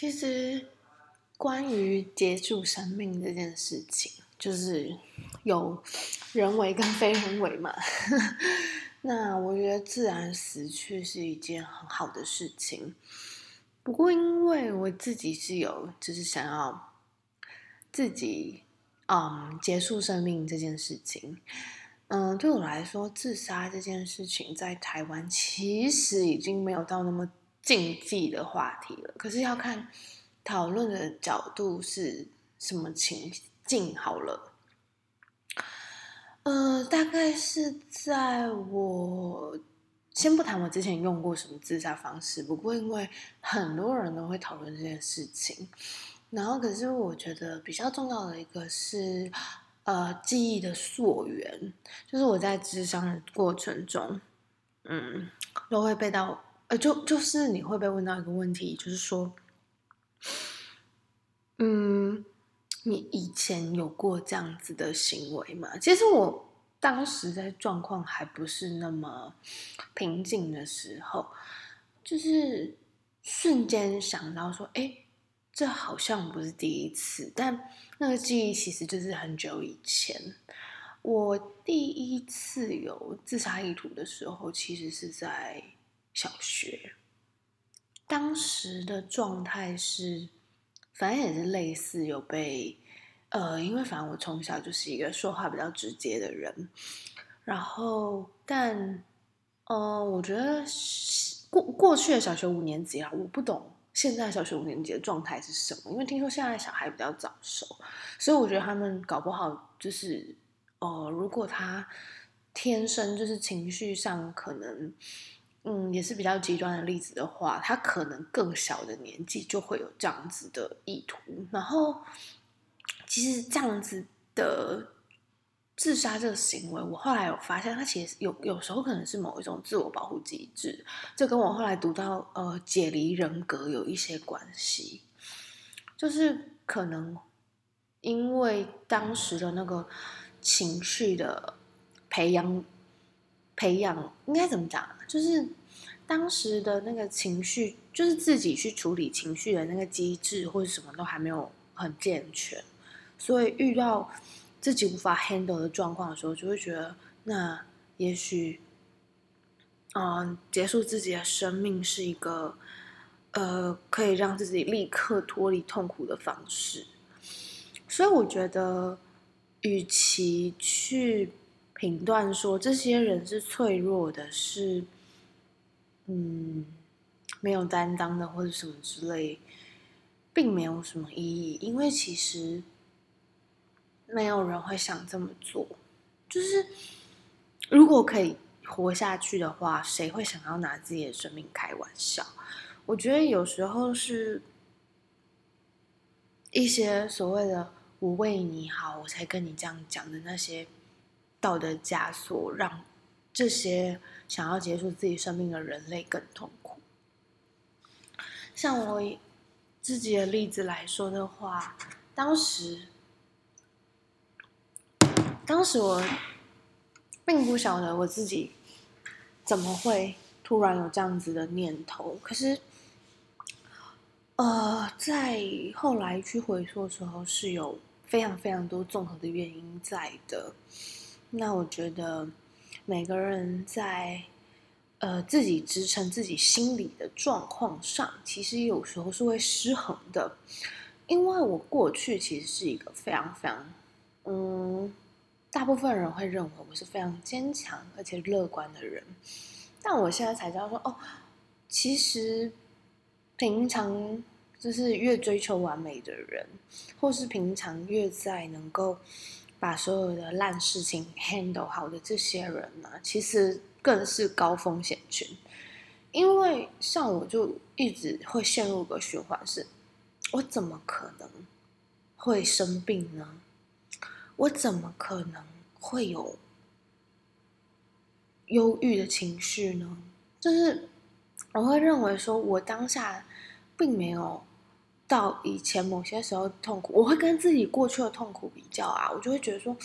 其实关于结束生命这件事情，就是有人为跟非人为嘛。那我觉得自然死去是一件很好的事情，不过因为我自己是有就是想要自己结束生命这件事情，对我来说自杀这件事情在台湾其实已经没有到那么禁忌的话题了，可是要看讨论的角度是什么情境好了。大概是在我先不谈我之前用过什么自杀方式，不过因为很多人都会讨论这件事情，然后可是我觉得比较重要的一个是记忆的溯源，就是我在諮商的过程中，都会被到就是你会被问到一个问题，就是说，你以前有过这样子的行为吗？其实我当时在状况还不是那么平静的时候，就是瞬间想到说，这好像不是第一次，但那个记忆其实就是很久以前。我第一次有自杀意图的时候，其实是在小学。当时的状态是反正也是类似有被，因为反正我从小就是一个说话比较直接的人，然后但，我觉得过去的小学5年级啊，我不懂现在小学5年级的状态是什么，因为听说现在小孩比较早熟，所以我觉得他们搞不好就是，如果他天生就是情绪上可能。也是比较极端的例子的话，他可能更小的年纪就会有这样子的意图，然后其实这样子的自杀这个行为，我后来有发现，他其实有时候可能是某一种自我保护机制，这跟我后来读到解离人格有一些关系，就是可能因为当时的那个情绪的培养应该怎么讲，就是当时的那个情绪，就是自己去处理情绪的那个机制或者什么都还没有很健全，所以遇到自己无法 handle 的状况的时候，就会觉得那也许结束自己的生命是一个可以让自己立刻脱离痛苦的方式。所以我觉得与其去评断说这些人是脆弱的，是没有担当的或者什么之类，并没有什么意义，因为其实没有人会想这么做，就是如果可以活下去的话，谁会想要拿自己的生命开玩笑。我觉得有时候是一些所谓的我为你好我才跟你这样讲的那些道德枷锁，让这些想要结束自己生命的人类更痛苦。像我自己的例子来说的话，当时我并不晓得我自己怎么会突然有这样子的念头，可是在后来去回溯的时候，是有非常非常多综合的原因在的。那我觉得每个人在自己支撑自己心理的状况上，其实有时候是会失衡的。因为我过去其实是一个非常非常大部分人会认为我是非常坚强而且乐观的人，但我现在才知道说，其实平常就是越追求完美的人，或是平常越在能够把所有的烂事情 handle 好的这些人呢，其实更是高风险群。因为像我就一直会陷入个循环，是我怎么可能会生病呢？我怎么可能会有忧郁的情绪呢？就是我会认为说我当下并没有到以前某些时候痛苦，我会跟自己过去的痛苦比较啊，我就会觉得说，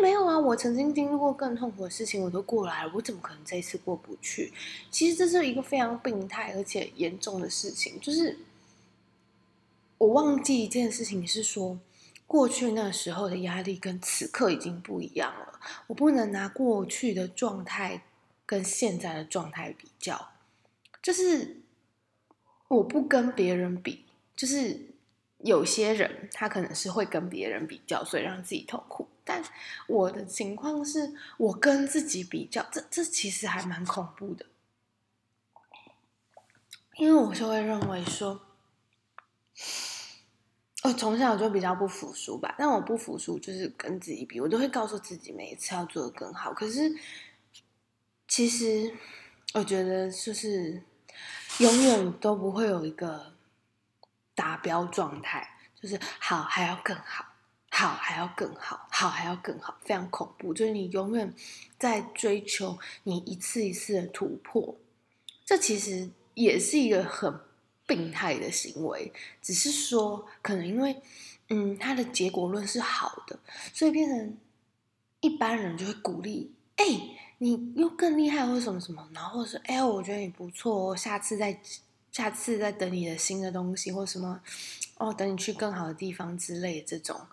没有啊，我曾经经历过更痛苦的事情，我都过来了，我怎么可能这一次过不去？其实这是一个非常病态而且严重的事情，就是我忘记一件事情是说，过去那时候的压力跟此刻已经不一样了，我不能拿过去的状态跟现在的状态比较，就是我不跟别人比，就是有些人他可能是会跟别人比较，所以让自己痛苦，但我的情况是我跟自己比较，这其实还蛮恐怖的，因为我就会认为说我从小就比较不服输吧，但我不服输就是跟自己比，我都会告诉自己每一次要做得更好，可是其实我觉得就是永远都不会有一个达标状态，就是好还要更好，好还要更好，好还要更好，非常恐怖，就是你永远在追求你一次一次的突破，这其实也是一个很病态的行为，只是说可能因为它的结果论是好的，所以变成一般人就会鼓励，你又更厉害或什么什么，然后说我觉得你不错哦，下次再等你的新的东西或什么等你去更好的地方之类的，这种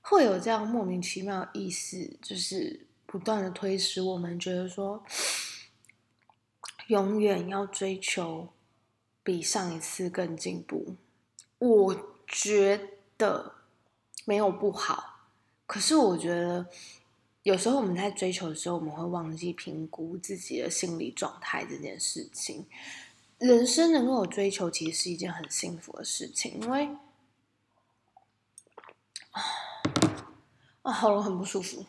会有这样莫名其妙的意识，就是不断的推使我们觉得说永远要追求比上一次更进步。我觉得没有不好，可是我觉得有时候我们在追求的时候，我们会忘记评估自己的心理状态这件事情。人生能够有追求其实是一件很幸福的事情，因为喉咙很不舒服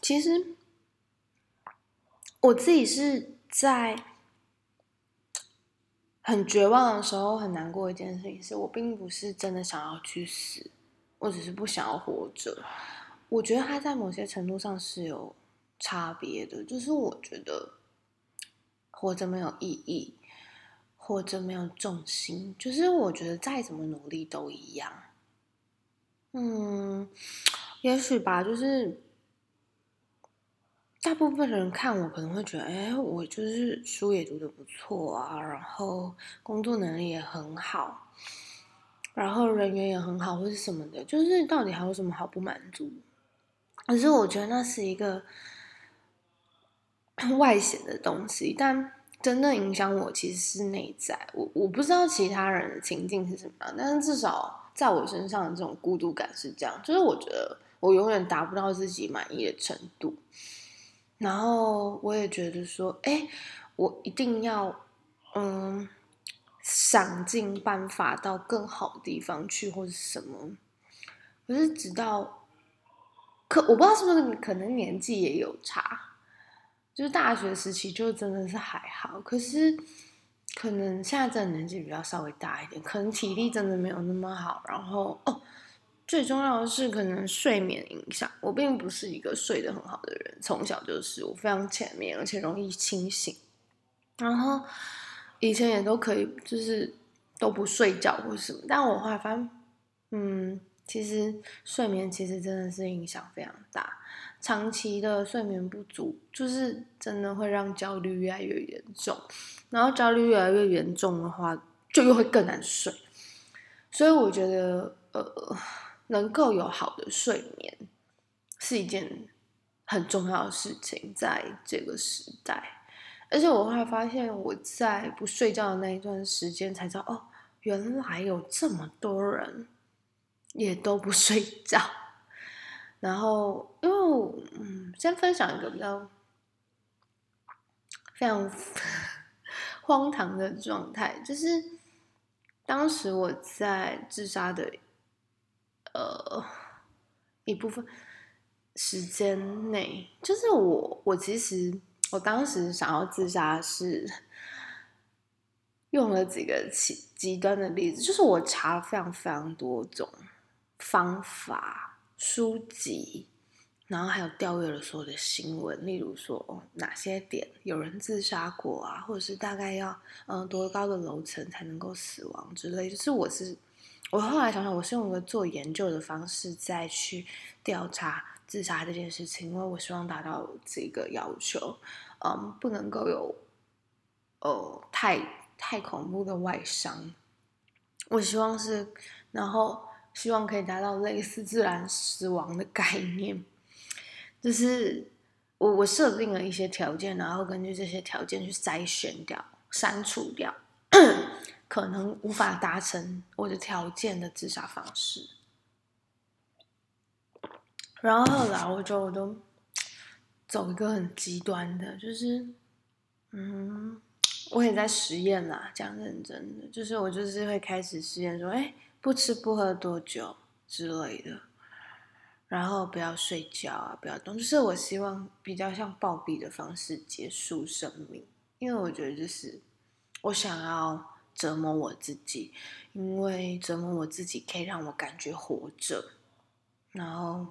其实我自己是在很绝望的时候，很难过一件事情是我并不是真的想要去死，我只是不想要活着。我觉得它在某些程度上是有差别的，就是我觉得活着没有意义，活着没有重心，就是我觉得再怎么努力都一样。也许吧，就是大部分人看我可能会觉得我就是书也读得不错啊，然后工作能力也很好，然后人缘也很好或是什么的，就是到底还有什么好不满足。可是我觉得那是一个外显的东西，但真的影响我其实是内在。我不知道其他人的情境是什么样，但是至少在我身上的这种孤独感是这样，就是我觉得我永远达不到自己满意的程度，然后我也觉得说我一定要想尽办法到更好的地方去或是什么。可是直到我不知道是不是可能年纪也有差，就是大学时期就真的是还好，可是可能现在这年纪比较稍微大一点，可能体力真的没有那么好，然后最重要的是可能睡眠影响。我并不是一个睡得很好的人，从小就是我非常浅眠，而且容易清醒，然后以前也都可以就是都不睡觉或什么，但我后来发现其实睡眠其实真的是影响非常大，长期的睡眠不足就是真的会让焦虑越来越严重，然后焦虑越来越严重的话就又会更难睡。所以我觉得能够有好的睡眠是一件很重要的事情，在这个时代。而且我后来发现我在不睡觉的那一段时间才知道原来有这么多人也都不睡觉。然后因为我先分享一个比较非常荒唐的状态，就是当时我在自杀的一部分时间内，就是我其实我当时想要自杀是用了几个极端的例子，就是我查了非常非常多种方法书籍，然后还有调阅了所有的新闻，例如说哪些点有人自杀过啊，或者是大概要多高的楼层才能够死亡之类，就是我后来想想，我是用一个做研究的方式再去调查自杀这件事情，因为我希望达到这个要求，不能够有太恐怖的外伤。我希望是，然后希望可以达到类似自然死亡的概念，就是我设定了一些条件，然后根据这些条件去筛选掉、删除掉可能无法达成我的条件的自杀方式。然后后来我觉得我都走一个很极端的，就是我也在实验啦，讲认真的，就是我就是会开始实验说，不吃不喝多久之类的，然后不要睡觉啊，不要动，就是我希望比较像暴毙的方式结束生命，因为我觉得就是我想要折磨我自己，因为折磨我自己可以让我感觉活着。然后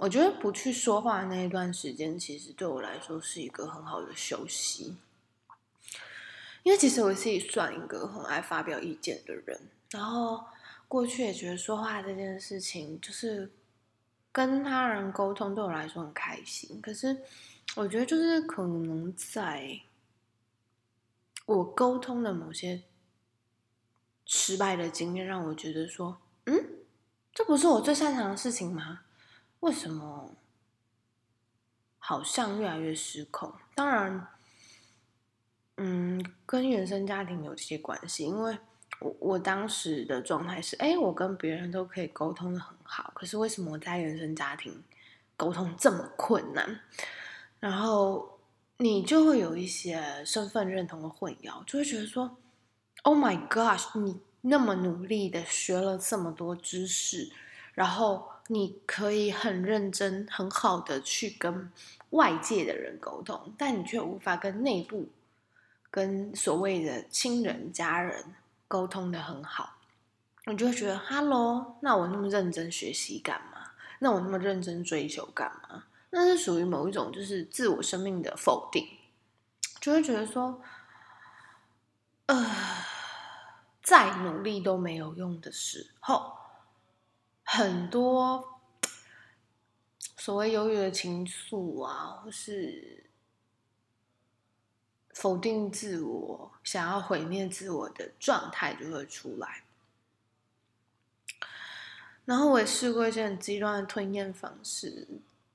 我觉得不去说话那一段时间其实对我来说是一个很好的休息，因为其实我自己算一个很爱发表意见的人，然后过去也觉得说话这件事情就是跟他人沟通对我来说很开心，可是我觉得就是可能在我沟通的某些失败的经验让我觉得说这不是我最擅长的事情吗？为什么好像越来越失控？当然跟原生家庭有些关系，因为我当时的状态是我跟别人都可以沟通的很好，可是为什么我在原生家庭沟通这么困难？然后你就会有一些身份认同的混淆，就会觉得说 Oh my gosh， 你那么努力的学了这么多知识，然后你可以很认真很好的去跟外界的人沟通，但你却无法跟内部跟所谓的亲人家人沟通的很好，你就会觉得 Hello， 那我那么认真学习干嘛？那我那么认真追求干嘛？那是属于某一种就是自我生命的否定，就会觉得说再努力都没有用的时候，很多所谓忧郁的情愫啊，或是否定自我、想要毁灭自我的状态就会出来。然后我也试过一些很极端的吞咽方式，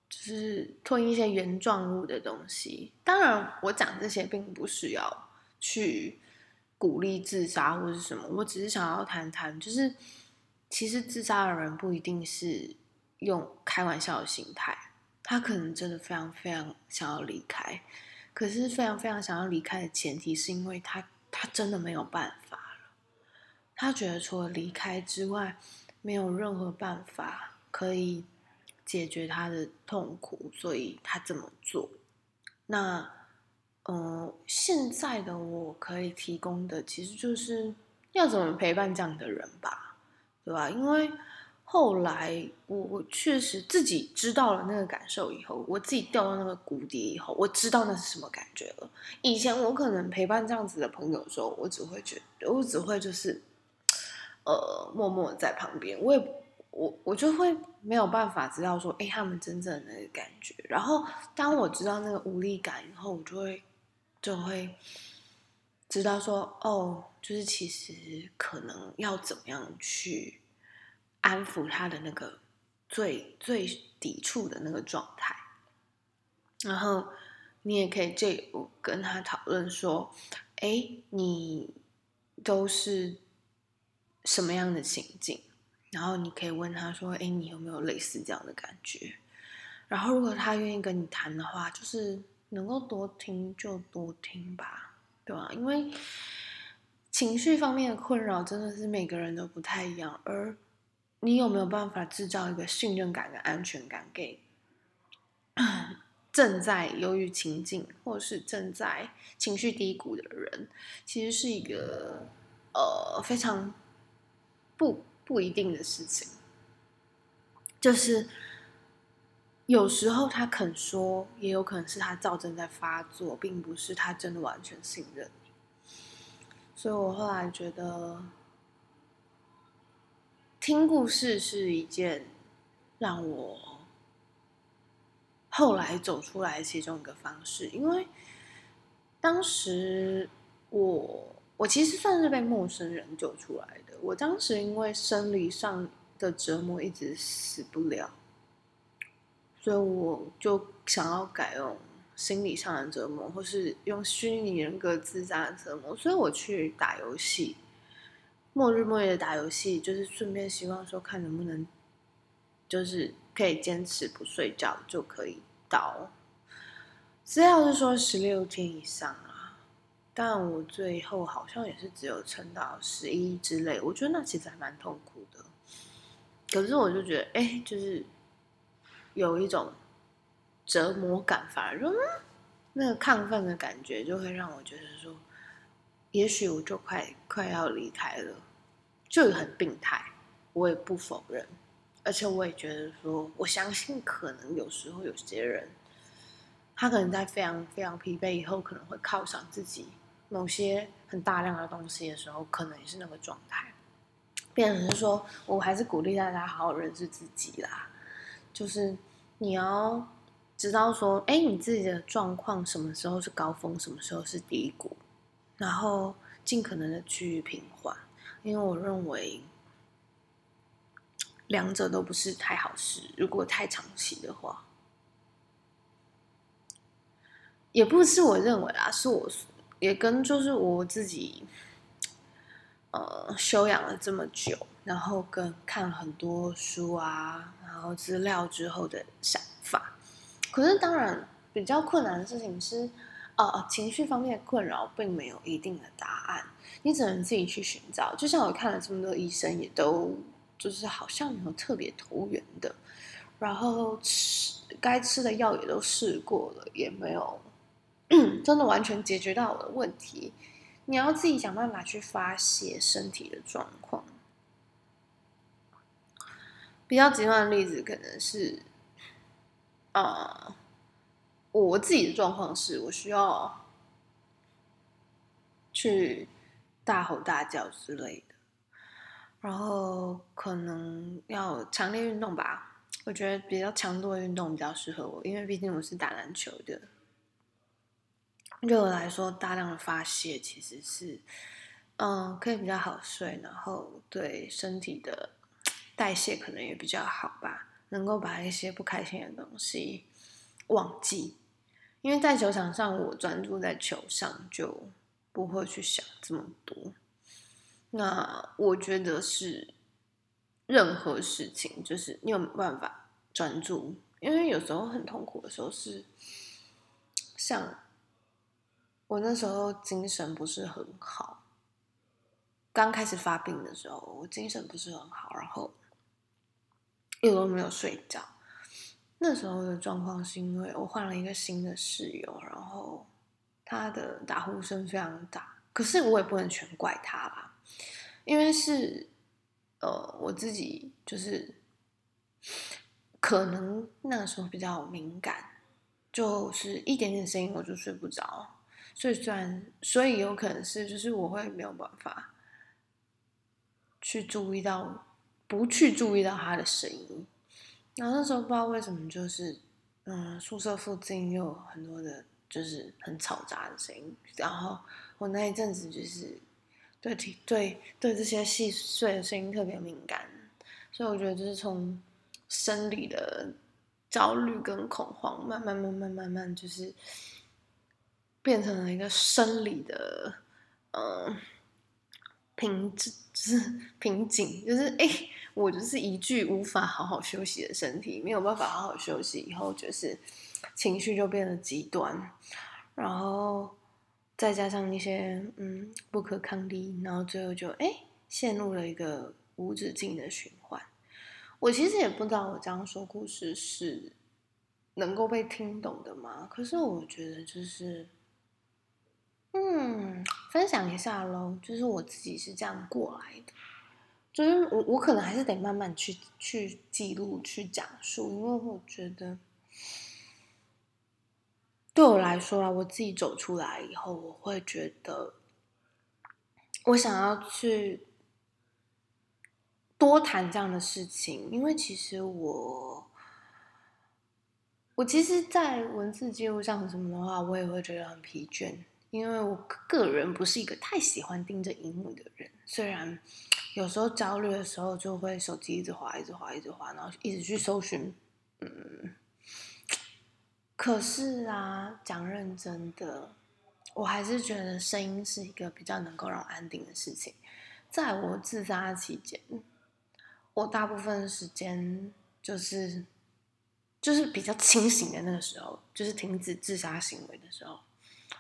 就是吞一些原状物的东西。当然，我讲这些并不是要去鼓励自杀或是什么，我只是想要谈谈，就是其实自杀的人不一定是用开玩笑的心态，他可能真的非常非常想要离开，可是非常非常想要离开的前提是因为他真的没有办法了，他觉得除了离开之外没有任何办法可以解决他的痛苦，所以他这么做。那现在的我可以提供的其实就是要怎么陪伴这样的人吧，对吧？因为后来我确实自己知道了那个感受以后，我自己掉到那个谷底以后，我知道那是什么感觉了。以前我可能陪伴这样子的朋友的时候，我只会就是默默在旁边，我就会没有办法知道说他们真正的那个感觉。然后当我知道那个无力感以后，我就会知道说就是其实可能要怎么样去安抚他的那个最最抵触的那个状态，然后你也可以借由跟他讨论说，你都是什么样的情境？然后你可以问他说，你有没有类似这样的感觉？然后如果他愿意跟你谈的话，就是能够多听就多听吧，对吧？因为情绪方面的困扰真的是每个人都不太一样，而你有没有办法制造一个信任感跟安全感给正在忧郁情境或是正在情绪低谷的人，其实是一个非常不一定的事情。就是有时候他肯说，也有可能是他躁症在发作，并不是他真的完全信任。所以我后来觉得听故事是一件让我后来走出来其中一个方式，因为当时我我其实算是被陌生人救出来的。我当时因为生理上的折磨一直死不了，所以我就想要改用心理上的折磨，或是用虚拟人格自杀的折磨，所以我去打游戏，末日末夜的打游戏，就是顺便希望说看能不能就是可以坚持不睡觉就可以到。资料是说16天以上啊，但我最后好像也是只有撑到11之类，我觉得那其实还蛮痛苦的。可是我就觉得就是有一种折磨感，反而那个亢奋的感觉就会让我觉得说也许我就快要离开了，就很病态，我也不否认，而且我也觉得说我相信可能有时候有些人他可能在非常非常疲惫以后可能会犒赏自己某些很大量的东西的时候，可能也是那个状态。变成是说我还是鼓励大家好好认识自己啦，就是你要知道说你自己的状况什么时候是高峰，什么时候是低谷，然后尽可能的趋于平缓，因为我认为两者都不是太好事，如果太长期的话。也不是我认为啦，是我也跟就是我自己休养了这么久，然后跟看很多书啊，然后资料之后的想法。可是当然比较困难的事情是情绪方面的困扰并没有一定的答案，你只能自己去寻找。就像我看了这么多医生也都就是好像没有特别投缘的，然后该吃的药也都试过了，也没有真的完全解决到我的问题。你要自己想办法去发泄身体的状况。比较极端的例子可能是我自己的状况是我需要去大吼大叫之类的，然后可能要强烈运动吧，我觉得比较强度的运动比较适合我，因为毕竟我是打篮球的。对我来说大量的发泄其实是可以比较好睡，然后对身体的代谢可能也比较好吧，能够把一些不开心的东西忘记，因为在球场上我专注在球上就不会去想这么多。那我觉得是任何事情就是你有没有办法专注，因为有时候很痛苦的时候是像我那时候精神不是很好，刚开始发病的时候我精神不是很好，然后一直都没有睡觉。那时候的状况是因为我换了一个新的室友，然后他的打呼声非常大，可是我也不能全怪他啦，因为是我自己就是可能那个时候比较敏感，就是一点点声音我就睡不着，所以有可能是就是我会没有办法不去注意到他的声音。然后那时候不知道为什么就是宿舍附近又有很多的就是很吵杂的声音，然后我那一阵子就是对这些细碎的声音特别敏感，所以我觉得就是从生理的焦虑跟恐慌慢慢就是变成了一个生理的瓶颈，就是我就是一具无法好好休息的身体，没有办法好好休息以后，就是情绪就变得极端，然后再加上一些不可抗力，然后最后就陷入了一个无止境的循环。我其实也不知道我这样说故事是能够被听懂的吗？可是我觉得就是分享一下咯，就是我自己是这样过来的，就是我可能还是得慢慢去记录去讲述，因为我觉得对我来说啦，我自己走出来以后，我会觉得我想要去多谈这样的事情，因为其实我其实在文字记录上什么的话，我也会觉得很疲倦，因为我个人不是一个太喜欢盯着荧幕的人，虽然有时候焦虑的时候就会手机一直滑一直滑一直滑，然后一直去搜寻，可是啊，讲认真的，我还是觉得声音是一个比较能够让我安定的事情。在我自杀期间，我大部分时间就是比较清醒的那个时候，就是停止自杀行为的时候，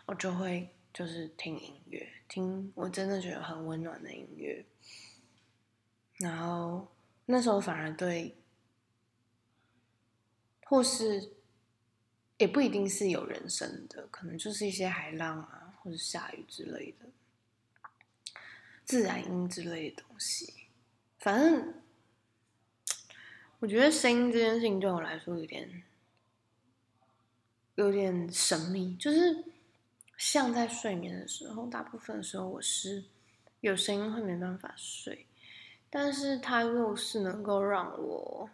我就会就是听音乐，听我真的觉得很温暖的音乐，然后那时候反而对，或是也不一定是有人声的，可能就是一些海浪啊，或者下雨之类的，自然音之类的东西。反正我觉得声音这件事情对我来说有点神秘，就是像在睡眠的时候，大部分的时候我是有声音会没办法睡，但是它又是能够让我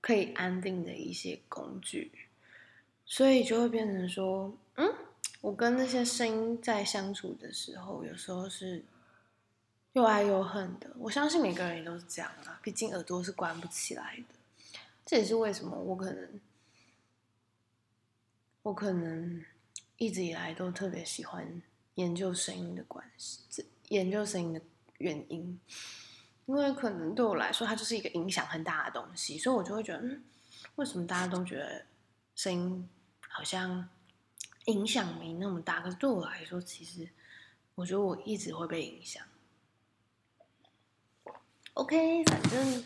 可以安定的一些工具，所以就会变成说，我跟那些声音在相处的时候，有时候是又爱又恨的。我相信每个人也都是这样啊，毕竟耳朵是关不起来的。这也是为什么我可能一直以来都特别喜欢研究声音的关系，研究声音的原因，因为可能对我来说，它就是一个影响很大的东西，所以我就会觉得，为什么大家都觉得声音好像影响没那么大？可是对我来说，其实我觉得我一直会被影响。OK， 反正，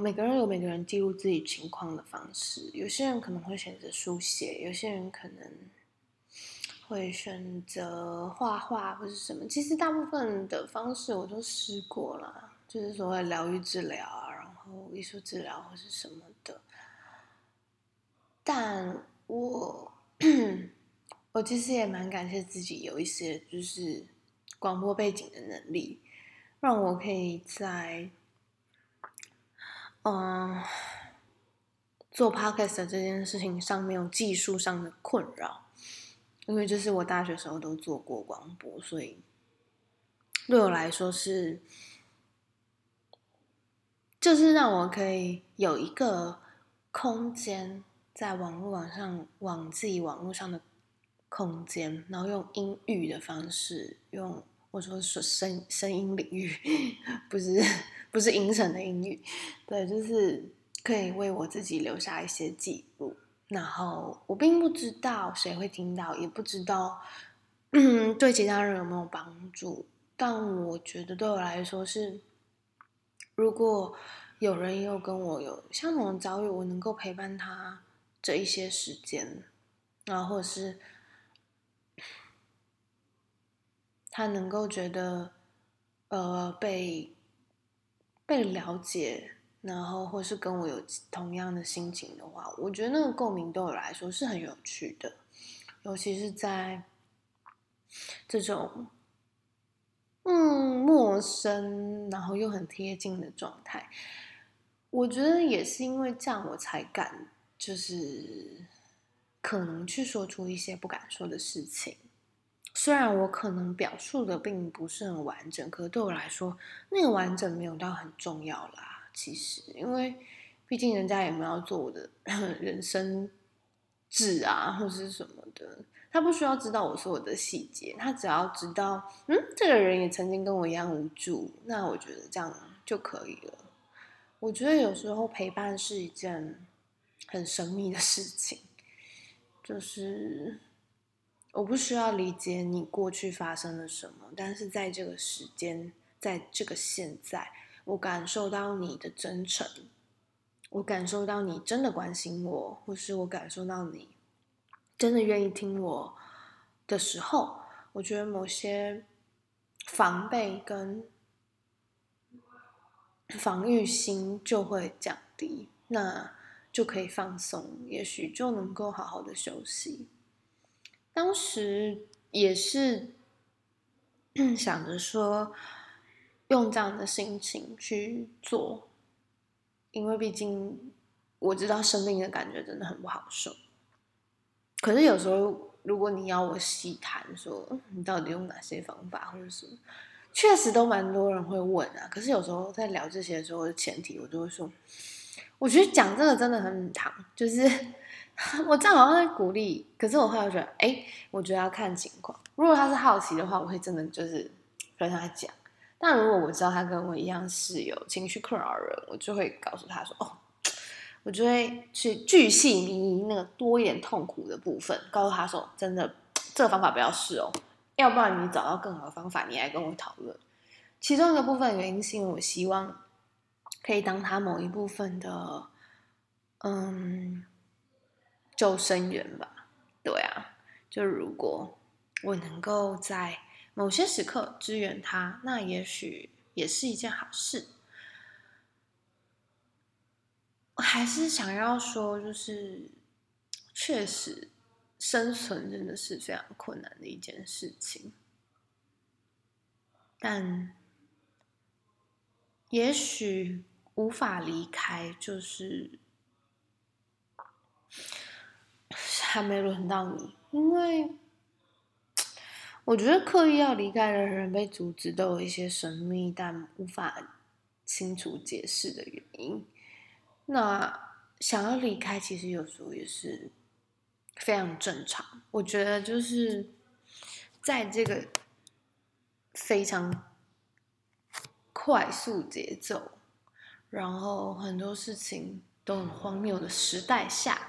每个人有每个人记录自己情况的方式，有些人可能会选择书写，有些人可能会选择画画或是什么。其实大部分的方式我都试过了，就是所谓疗愈治疗啊，然后艺术治疗或是什么的。但我其实也蛮感谢自己有一些就是广播背景的能力，让我可以在做 podcast 这件事情上没有技术上的困扰，因为这是我大学时候都做过广播，所以对我来说是就是让我可以有一个空间，在网络上的空间，然后用音域的方式用。我说声音领域，不是音程的音域，对，就是可以为我自己留下一些记录。然后我并不知道谁会听到，也不知道对其他人有没有帮助，但我觉得对我来说是，如果有人又跟我有相同的遭遇，我能够陪伴他这一些时间，然后或者是他能够觉得，被了解，然后或是跟我有同样的心情的话，我觉得那个共鸣对我来说是很有趣的，尤其是在这种陌生然后又很贴近的状态。我觉得也是因为这样，我才敢就是可能去说出一些不敢说的事情。虽然我可能表述的并不是很完整，可是对我来说，那个完整没有到很重要啦。其实，因为毕竟人家也没有做我的人生志啊，或是什么的，他不需要知道我所有的细节，他只要知道，这个人也曾经跟我一样无助，那我觉得这样就可以了。我觉得有时候陪伴是一件很神秘的事情，就是我不需要理解你过去发生了什么，但是在这个时间，在这个现在，我感受到你的真诚，我感受到你真的关心我，或是我感受到你真的愿意听我的时候，我觉得某些防备跟防御心就会降低，那就可以放松，也许就能够好好的休息。当时也是想着说，用这样的心情去做，因为毕竟我知道生病的感觉真的很不好受。可是有时候如果你要我细谈说你到底用哪些方法或者什么，确实都蛮多人会问啊。可是有时候在聊这些的时候的前提，我就会说，我觉得讲这个真的很母汤，就是我这样好像在鼓励，可是我后来觉得，我觉得要看情况。如果他是好奇的话，我会真的就是跟他讲。但如果我知道他跟我一样是有情绪困扰的人，我就会告诉他说，我就会去巨细靡遗那个多一点痛苦的部分，告诉他说，真的这个方法不要试哦，要不然你找到更好的方法，你来跟我讨论。其中一个部分原因是因为我希望可以当他某一部分的救生员吧，对啊，就如果我能够在某些时刻支援他，那也许也是一件好事。我还是想要说，就是确实生存真的是非常困难的一件事情，但也许无法离开，就是还没轮到你，因为我觉得刻意要离开的人被阻止都有一些神秘但无法清楚解释的原因。那想要离开其实有时候也是非常正常，我觉得就是在这个非常快速节奏，然后很多事情都很荒谬的时代下，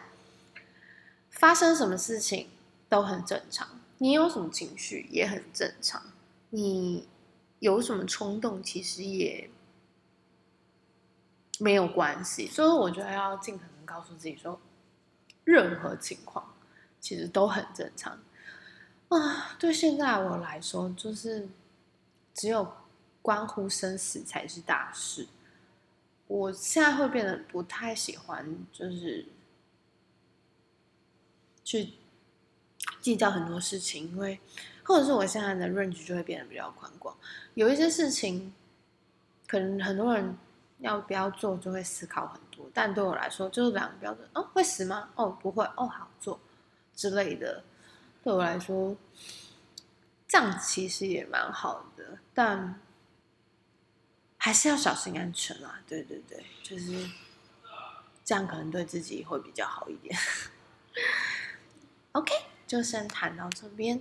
发生什么事情都很正常，你有什么情绪也很正常，你有什么冲动其实也没有关系，所以我觉得要尽可能告诉自己说，任何情况其实都很正常啊。对现在我来说，就是只有关乎生死才是大事。我现在会变得不太喜欢，就是去计较很多事情，因为或者是我现在的range就会变得比较宽广，有一些事情可能很多人要不要做就会思考很多，但对我来说就是两个标准，会死吗？不会，好做之类的。对我来说这样其实也蛮好的，但还是要小心安全啊。对，就是这样可能对自己会比较好一点OK，就先谈到这边。